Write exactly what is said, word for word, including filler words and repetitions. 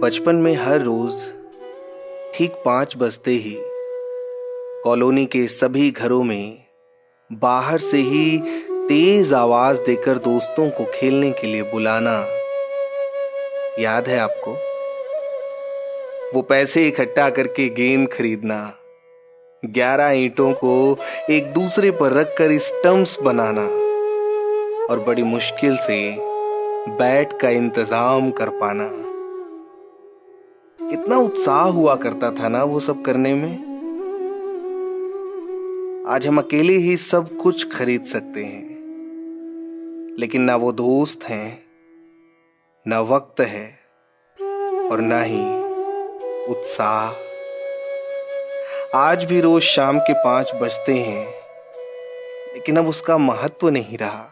बचपन में हर रोज ठीक पाँच बजते ही कॉलोनी के सभी घरों में बाहर से ही तेज आवाज देकर दोस्तों को खेलने के लिए बुलाना याद है आपको। वो पैसे इकट्ठा करके गेंद खरीदना, ग्यारह ईंटों को एक दूसरे पर रखकर स्टंप्स बनाना और बड़ी मुश्किल से बैट का इंतजाम कर पाना। कितना उत्साह हुआ करता था ना वो सब करने में। आज हम अकेले ही सब कुछ खरीद सकते हैं, लेकिन ना वो दोस्त हैं, ना वक्त है और ना ही उत्साह। आज भी रोज शाम के पाँच बजते हैं, लेकिन अब उसका महत्व नहीं रहा।